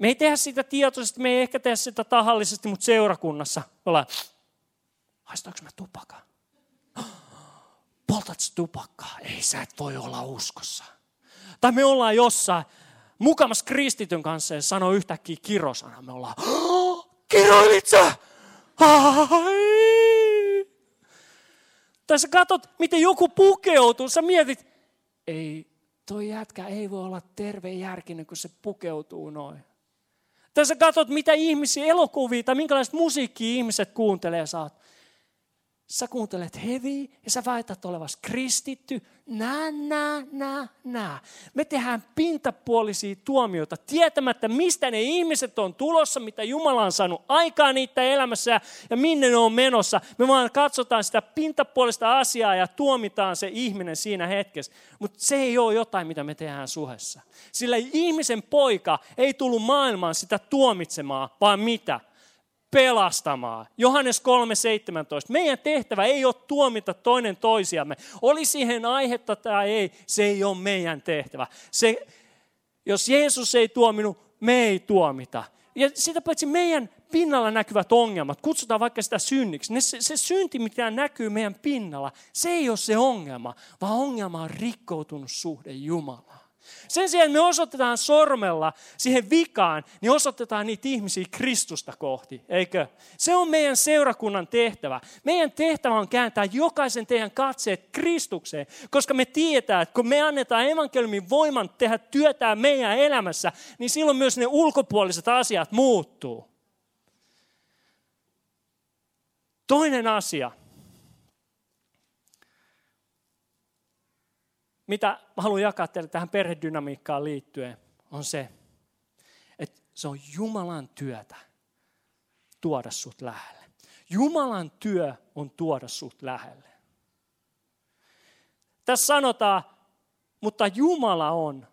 Me ei tehdä sitä tietoisesti, me ei ehkä tehdä sitä tahallisesti, mutta seurakunnassa ollaan, haistaanko mä tupakaa? Poltatko tupakkaa? Ei, sä et voi olla uskossa. Tai me ollaan jossain mukamas kristityn kanssa ja sanoo yhtäkkiä kirosana. Me ollaan, kiroilit sä? Tai sä katot, miten joku pukeutuu. Sä mietit, ei, toi jätkä ei voi olla tervejärkinen, kun se pukeutuu noin. Tai sä katot, mitä ihmisiä elokuvia tai minkälaista musiikkia ihmiset kuuntelee. Sä, oot, sä kuuntelet heviä ja sä väität olevasi kristitty. Nää, nää, nää, nää. Me tehdään pintapuolisia tuomioita tietämättä, mistä ne ihmiset on tulossa, mitä Jumala on saanut aikaa niitä elämässä ja minne ne on menossa. Me vaan katsotaan sitä pintapuolista asiaa ja tuomitaan se ihminen siinä hetkessä. Mutta se ei ole jotain, mitä me tehdään Suhessa. Sillä ihmisen poika ei tullut maailmaan sitä tuomitsemaan, vaan mitä? Pelastamaan. Johannes kolme seitsemäntoista. Meidän tehtävä ei ole tuomita toinen toisiamme. Oli siihen aihetta tai ei, se ei ole meidän tehtävä. Se, jos Jeesus ei tuominut, me ei tuomita. Ja sitä paitsi meidän pinnalla näkyvät ongelmat, kutsutaan vaikka sitä synniksi. Ne, se, se synti, mitä näkyy meidän pinnalla, se ei ole se ongelma, vaan ongelma on rikkoutunut suhde Jumalaan. Sen sijaan, me osoitetaan sormella siihen vikaan, niin osoitetaan niitä ihmisiä Kristusta kohti, eikö? Se on meidän seurakunnan tehtävä. Meidän tehtävä on kääntää jokaisen teidän katseet Kristukseen, koska me tietää, että kun me annetaan evankeliumin voiman tehdä työtään meidän elämässä, niin silloin myös ne ulkopuoliset asiat muuttuu. Toinen asia, mitä haluan jakaa teille tähän perhedynamiikkaan liittyen, on se, että se on Jumalan työtä tuoda sut lähelle. Jumalan työ on tuoda sut lähelle. Tässä sanotaan, mutta Jumala on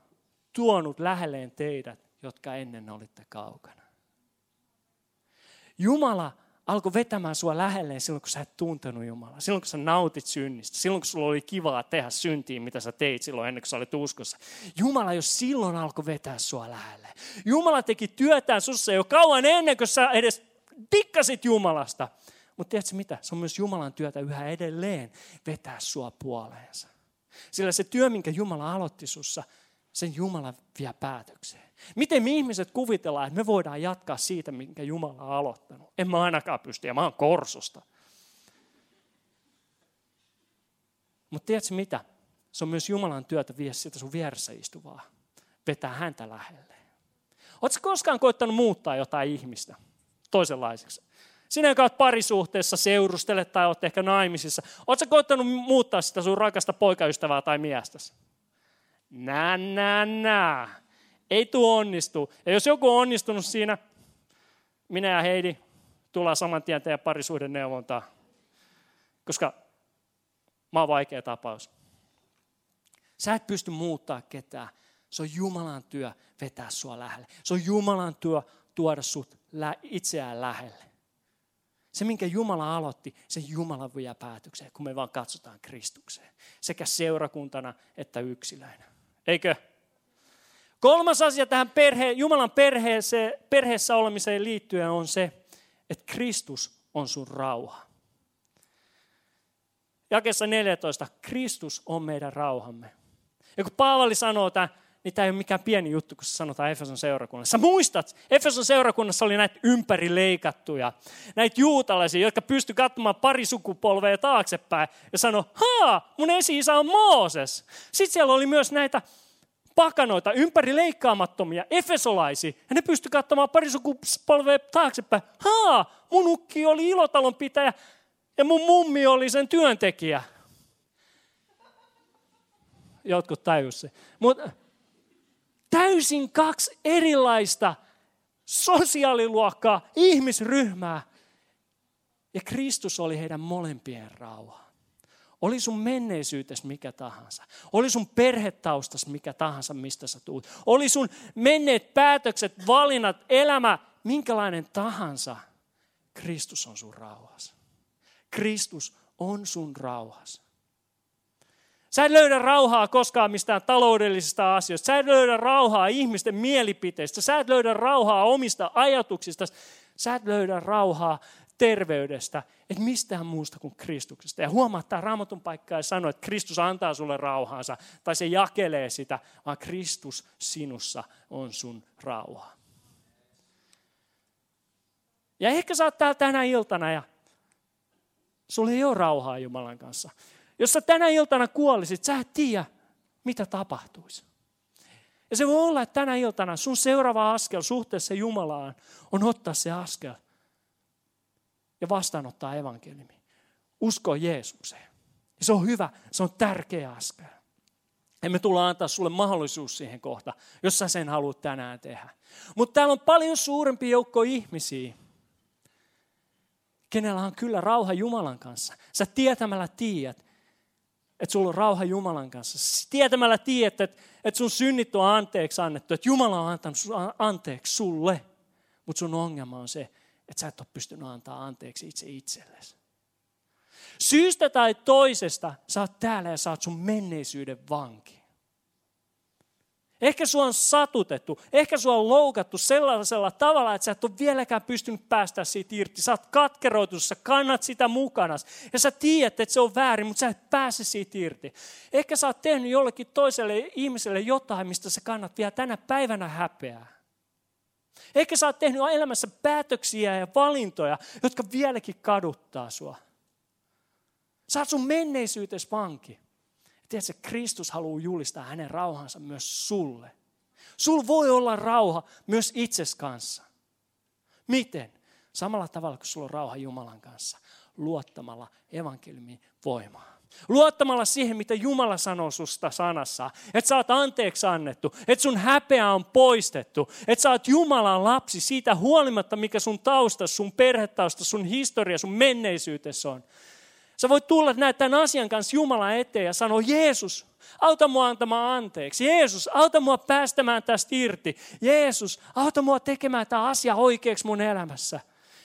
tuonut lähelleen teidät, jotka ennen olitte kaukana. Jumala alkoi vetämään sua lähelleen silloin, kun sä et tuntenut Jumalaa. Silloin, kun sä nautit synnistä. Silloin, kun sulla oli kivaa tehdä syntiä, mitä sä teit silloin ennen kuin sä olit uskossa. Jumala jo silloin alkoi vetää sua lähelle. Jumala teki työtään sussa jo kauan ennen kuin sä edes dikkasit Jumalasta. Mutta tiedätkö mitä? Se on myös Jumalan työtä yhä edelleen vetää sua puoleensa. Sillä se työ, minkä Jumala aloitti sussa, sen Jumala vie päätökseen. Miten me ihmiset kuvitellaan, että me voidaan jatkaa siitä, minkä Jumala on aloittanut? En mä ainakaan pysty, ja mä oon korsusta. Mutta tiedätkö mitä? Se on myös Jumalan työtä vie sitä sun vieressä istuvaa. Vetää häntä lähelle. Ootko koskaan koittanut muuttaa jotain ihmistä toisenlaiseksi? Sinä, joka olet parisuhteessa, seurustelet tai olet ehkä naimisissa. Ootko koittanut muuttaa sitä sun rakasta poikaystävää tai miestäsi? nää, nää, nää. Ei tuo onnistu. Ja jos joku on onnistunut siinä, minä ja Heidi tullaan saman tien teidän parisuhdeneuvontaan, koska mä oon vaikea tapaus. Sä et pysty muuttaa ketään. Se on Jumalan työ vetää sua lähelle. Se on Jumalan työ tuoda sut itseään lähelle. Se, minkä Jumala aloitti, se Jumala vie päätökseen, kun me vaan katsotaan Kristukseen. Sekä seurakuntana että yksilöinä. Eikö? Kolmas asia tähän perhe, Jumalan perheeseen, perheessä olemiseen liittyen on se, että Kristus on sun rauha. Jakeessa neljätoista. Kristus on meidän rauhamme. Ja kun Paavali sanoo tämän, niin tämä ei ole mikään pieni juttu, kun se sanotaan Efeson seurakunnassa. Sä muistat, Efeson seurakunnassa oli näitä ympärileikattuja, näitä juutalaisia, jotka pysty katsomaan pari sukupolvea taaksepäin ja sanoi, haa, mun esi-isä on Mooses. Sitten siellä oli myös näitä pakanoita, ympärileikkaamattomia, efesolaisia, ja ne pysty katsomaan pari sukupolvea taaksepäin. Haa, mun ukki oli ilotalonpitäjä ja mun mummi oli sen työntekijä. Jotkut tajus se. Mutta täysin kaksi erilaista sosiaaliluokkaa, ihmisryhmää. Ja Kristus oli heidän molempien rauha. Oli sun menneisyytesi mikä tahansa. Oli sun perhetaustas mikä tahansa, mistä sä tuut. Oli sun menneet päätökset, valinnat, elämä, minkälainen tahansa. Kristus on sun rauhas. Kristus on sun rauhas. Sä et löydä rauhaa koskaan mistään taloudellisista asioista. Sä et löydä rauhaa ihmisten mielipiteistä. Sä et löydä rauhaa omista ajatuksista. Sä et löydä rauhaa terveydestä. Et mistään muusta kuin Kristuksesta. Ja huomaa, että tämä Raamatun paikka ei sano, että Kristus antaa sulle rauhaansa. Tai se jakelee sitä, vaan Kristus sinussa on sun rauha. Ja ehkä sä oot täällä tänä iltana ja sulla ei ole rauhaa Jumalan kanssa. Jos sä tänä iltana kuolisit, sä et tiedä, mitä tapahtuisi. Ja se voi olla, että tänä iltana sun seuraava askel suhteessa Jumalaan on ottaa se askel ja vastaanottaa evankeliumi. Usko Jeesukseen. Ja se on hyvä, se on tärkeä askel. Ja me tullaan antaa sulle mahdollisuus siihen kohta, jos sä sen haluat tänään tehdä. Mutta täällä on paljon suurempi joukko ihmisiä, kenellä on kyllä rauha Jumalan kanssa. Sä tietämällä tiedät, että sulla on rauha Jumalan kanssa. Tietämällä tiedät, että sun synnit on anteeksi annettu, että Jumala on antanut anteeksi sulle. Mutta sun ongelma on se, että sä et ole pystynyt antaa anteeksi itse itsellesi. Syystä tai toisesta sä oot täällä ja sä oot sun menneisyyden vanki. Ehkä sua on satutettu, ehkä sua on loukattu sellaisella tavalla, että sä et ole vieläkään pystynyt päästä siitä irti. Sä oot katkeroitunut, sä kannat sitä mukanas ja sä tiedät, että se on väärin, mutta sä et pääse siitä irti. Ehkä sä oot tehnyt jollekin toiselle ihmiselle jotain, mistä sä kannat vielä tänä päivänä häpeää. Ehkä sä oot tehnyt elämässä päätöksiä ja valintoja, jotka vieläkin kaduttaa sua. Sä oot sun menneisyytes vanki. Tiedätkö, Kristus haluaa julistaa hänen rauhansa myös sulle. Sulla voi olla rauha myös itsesi kanssa. Miten? Samalla tavalla kuin sulla on rauha Jumalan kanssa. Luottamalla evankeliumin voimaan. Luottamalla siihen, mitä Jumala sanoo susta sanassa. Että sä oot anteeksi annettu. Että sun häpeä on poistettu. Että sä oot Jumalan lapsi siitä huolimatta, mikä sun tausta, sun perhetausta, sun historia, sun menneisyytesi on. Sä voit tulla näin tämän asian kanssa Jumalan eteen ja sanoa, Jeesus, auta mua antamaan anteeksi. Jeesus, auta mua päästämään tästä irti. Jeesus, auta mua tekemään tämä asia oikeaksi mun elämässä.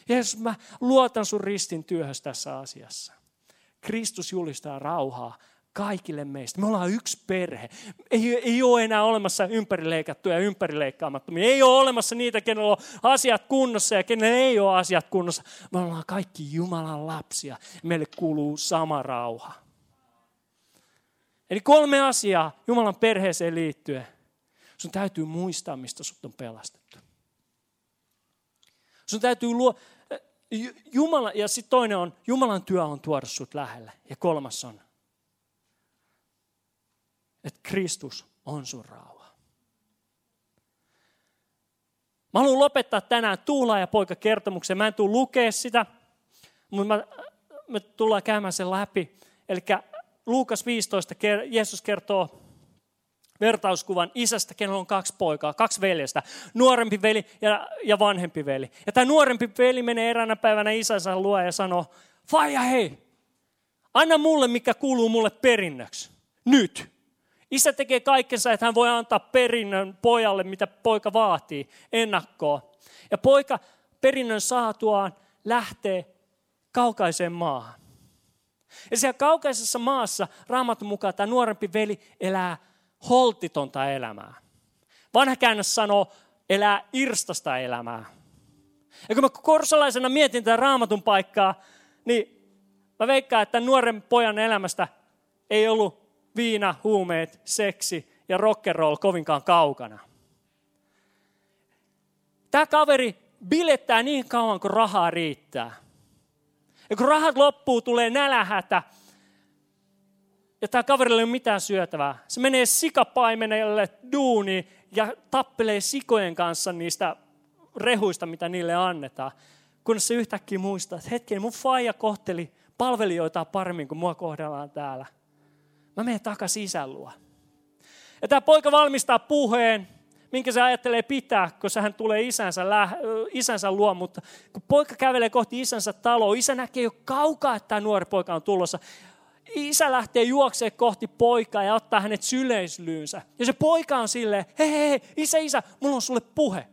Jeesus, mä luotan sun ristin työhös tässä asiassa. Kristus julistaa rauhaa kaikille meistä. Me ollaan yksi perhe. Ei, ei ole enää olemassa ympärileikattuja ja ympärileikkaamattomia. Ei ole olemassa niitä, kenellä on asiat kunnossa ja kenellä ei ole asiat kunnossa. Me ollaan kaikki Jumalan lapsia. Meille kuuluu sama rauha. Eli kolme asiaa Jumalan perheeseen liittyen. Sun täytyy muistaa, mistä sut on pelastettu. Sun täytyy luo... Jumala, ja sitten toinen on, Jumalan työ on tuoda sut lähelle. Ja kolmas on, että Kristus on sun rauha. Mä haluan lopettaa tänään tuhlaajapoika-kertomuksen. Mä en tule lukea sitä, mutta me tullaan käymään sen läpi. Eli Luukas viisitoista, Jeesus kertoo vertauskuvan isästä, kenellä on kaksi poikaa, kaksi veljestä, nuorempi veli ja, ja vanhempi veli. Ja tämä nuorempi veli menee eräänä päivänä isänsä luo ja sanoo, faija hei, anna mulle mikä kuuluu mulle perinnöksi, nyt. Isä tekee kaikkensa, että hän voi antaa perinnön pojalle, mitä poika vaatii, ennakkoon. Ja poika perinnön saatuaan lähtee kaukaiseen maahan. Ja siellä kaukaisessa maassa, Raamatun mukaan, tämä nuorempi veli elää holtitonta elämää. Vanha käännös sanoo, elää irstasta elämää. Ja kun mä korsalaisena mietin tätä Raamatun paikkaa, niin mä veikkaan, että nuoren pojan elämästä ei ollut viina, huumeet, seksi ja rock'n'roll kovinkaan kaukana. Tämä kaveri bilettää niin kauan, kun rahaa riittää. Ja kun rahat loppuu, tulee nälähätä. Ja tämä kaverille ei ole mitään syötävää. Se menee sikapaimenelle duuniin ja tappelee sikojen kanssa niistä rehuista, mitä niille annetaan. Kunnes se yhtäkkiä muistaa, että hetken, mun faija kohteli palvelijoita paremmin kuin mua kohdellaan täällä. Mä menen takaisin isän luo. Ja tämä poika valmistaa puheen, minkä se ajattelee pitää, kun hän tulee isänsä, lä- isänsä luo. Mutta kun poika kävelee kohti isänsä taloa, isä näkee jo kaukaa, että tämä nuori poika on tulossa. Isä lähtee juoksemaan kohti poikaa ja ottaa hänet syleislyynsä. Ja se poika on silleen, hei hei hei, isä isä, mulla on sulle puhe.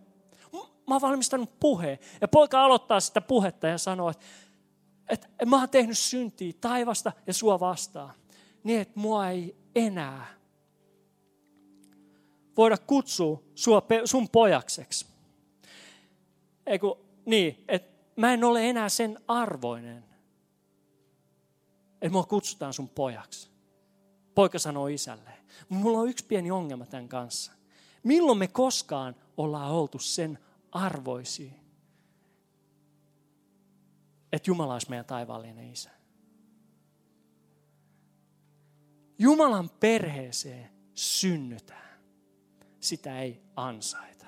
Mä oon valmistanut puheen. Ja poika aloittaa sitä puhetta ja sanoo, että, että mä oon tehnyt syntiä taivasta ja sua vastaan. Niin, että mua ei enää voida kutsua sua, sun pojakseksi. Eiku, niin, että mä en ole enää sen arvoinen, että mua kutsutaan sun pojaksi. Poika sanoo isälleen. Mulla on yksi pieni ongelma tämän kanssa. Milloin me koskaan ollaan oltu sen arvoisia, että Jumala olisi meidän taivaallinen isä? Jumalan perheeseen synnytään. Sitä ei ansaita.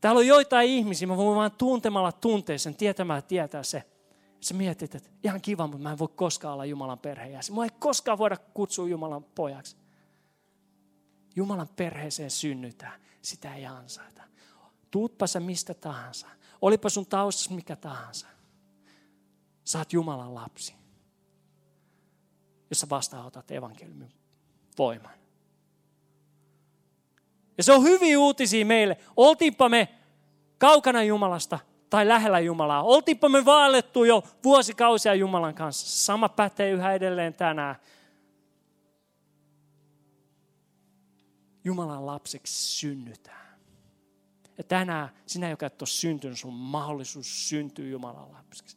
Täällä on joitain ihmisiä, mä voin vaan tuntemalla tunteisen, tietämällä tietää se. Sä mietit, että ihan kiva, mutta mä en voi koskaan olla Jumalan perheenjäsen. Mua ei koskaan voida kutsua Jumalan pojaksi. Jumalan perheeseen synnytään. Sitä ei ansaita. Tuutpa sä mistä tahansa. Olipa sun taustassa mikä tahansa. Sä oot Jumalan lapsi, jos sä vastaanotat evankeliumin voiman. Ja se on hyviä uutisia meille. Oltiinpa me kaukana Jumalasta tai lähellä Jumalaa. Oltiinpa me vaellettu jo vuosikausia Jumalan kanssa. Sama pätee yhä edelleen tänään. Jumalan lapseksi synnytään. Ja tänään sinä, joka et ole syntynyt, sun mahdollisuus syntyy Jumalan lapseksi.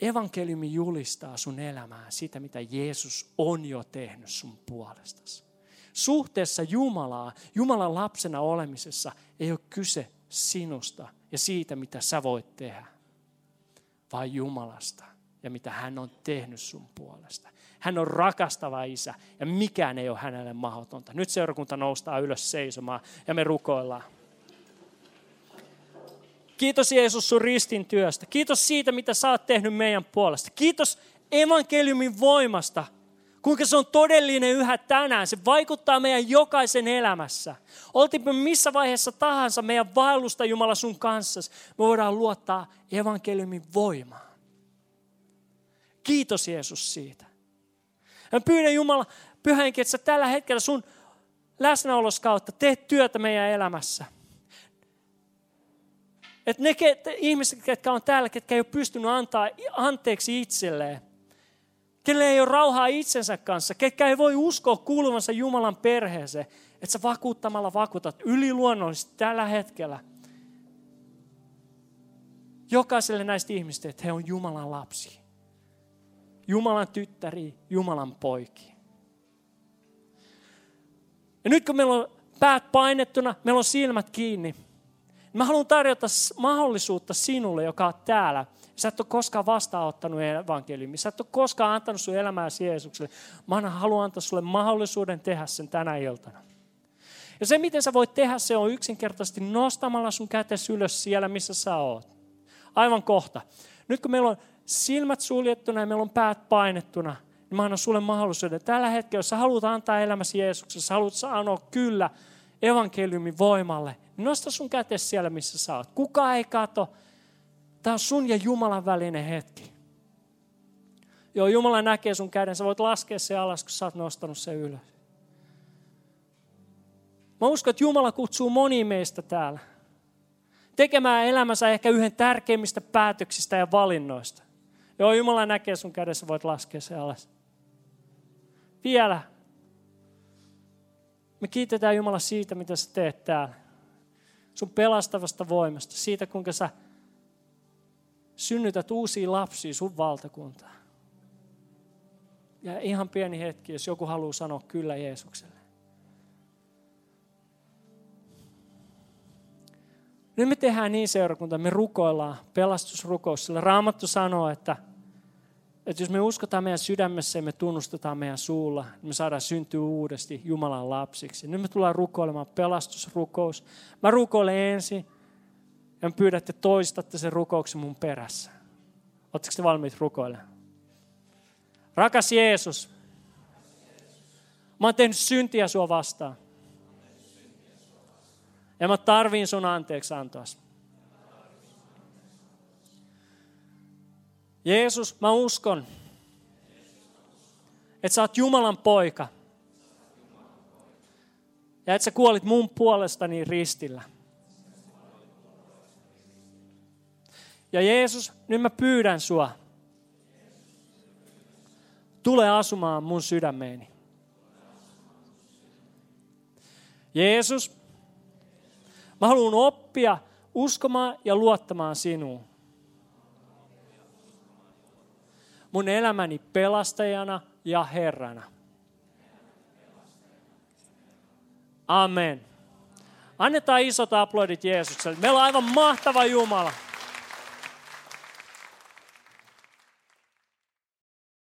Evankeliumi julistaa sun elämää sitä, mitä Jeesus on jo tehnyt sun puolestasi. Suhteessa Jumalaa, Jumalan lapsena olemisessa ei ole kyse sinusta ja siitä, mitä sä voit tehdä, vaan Jumalasta ja mitä hän on tehnyt sun puolesta. Hän on rakastava isä ja mikään ei ole hänelle mahdotonta. Nyt seurakunta noustaa ylös seisomaan ja me rukoillaan. Kiitos Jeesus sun ristin työstä. Kiitos siitä, mitä sä oot tehnyt meidän puolesta. Kiitos evankeliumin voimasta, kuinka se on todellinen yhä tänään. Se vaikuttaa meidän jokaisen elämässä. Oltiinpä missä vaiheessa tahansa meidän vaellusta Jumala sun kanssa. Me voidaan luottaa evankeliumin voimaan. Kiitos Jeesus siitä. Hän pyydä Jumala, Pyhä Henki, että sä tällä hetkellä sun läsnäolos kautta teet työtä meidän elämässä. Että ne ihmiset, ketkä on täällä, ketkä ei ole pystynyt antaa anteeksi itselleen, kenelle ei ole rauhaa itsensä kanssa, ketkä ei voi uskoa kuuluvansa Jumalan perheeseen, että sä vakuuttamalla vakuutat yliluonnollisesti tällä hetkellä jokaiselle näistä ihmistä, että he on Jumalan lapsi, Jumalan tyttäri, Jumalan poiki. Ja nyt kun meillä on päät painettuna, meillä on silmät kiinni, mä haluan tarjota mahdollisuutta sinulle, joka on täällä. Sä et ole koskaan vastaanottanut evankeliumia. Sä et ole koskaan antanut sun elämääsi Jeesukselle. Mä haluan antaa sulle mahdollisuuden tehdä sen tänä iltana. Ja se, miten sä voit tehdä, se on yksinkertaisesti nostamalla sun kätesi ylös siellä, missä sä oot. Aivan kohta. Nyt kun meillä on silmät suljettuna ja meillä on päät painettuna, niin mä annan sulle mahdollisuuden. Tällä hetkellä, jos sä haluat antaa elämäsi Jeesuksessa, sä haluat sanoa kyllä evankeliumin voimalle, niin nosta sun kätes siellä, missä sä oot. Kukaan ei kato. Tämä on sun ja Jumalan välinen hetki. Joo, Jumala näkee sun käden. Sä voit laskea sen alas, kun sä oot nostanut sen ylös. Mä uskon, että Jumala kutsuu moni meistä täällä tekemään elämänsä ehkä yhden tärkeimmistä päätöksistä ja valinnoista. Joo, Jumala näkee sun kädessä, voit laskea sen alas. Vielä. Me kiitetään Jumala siitä, mitä sä teet täällä. Sun pelastavasta voimasta. Siitä, kuinka sä synnytät uusia lapsia sun valtakuntaan. Ja ihan pieni hetki, jos joku haluaa sanoa kyllä Jeesukselle. Nyt me tehdään niin seurakunta, me rukoillaan pelastusrukous, sillä Raamattu sanoo, että, että jos me uskotaan meidän sydämessä ja me tunnustetaan meidän suulla, niin me saadaan syntyä uudesti Jumalan lapsiksi. Nyt me tullaan rukoilemaan pelastusrukous. Mä rukoilen ensin ja me pyydän, että te toistatte sen rukouksen mun perässä. Oletteko te valmiit rukoilemaan? Rakas Jeesus, mä oon tehnyt syntiä sua vastaan. Ja mä tarviin sun anteeksi antoas. Jeesus, mä uskon, että sä oot Jumalan poika. Ja että sä kuolit mun puolestani ristillä. Ja Jeesus, nyt mä pyydän sua. Tule asumaan mun sydämeeni. Jeesus, mä haluan oppia uskomaan ja luottamaan sinuun. Mun elämäni pelastajana ja Herrana. Amen. Annetaan isot aplodit Jeesukselle. Meillä on aivan mahtava Jumala.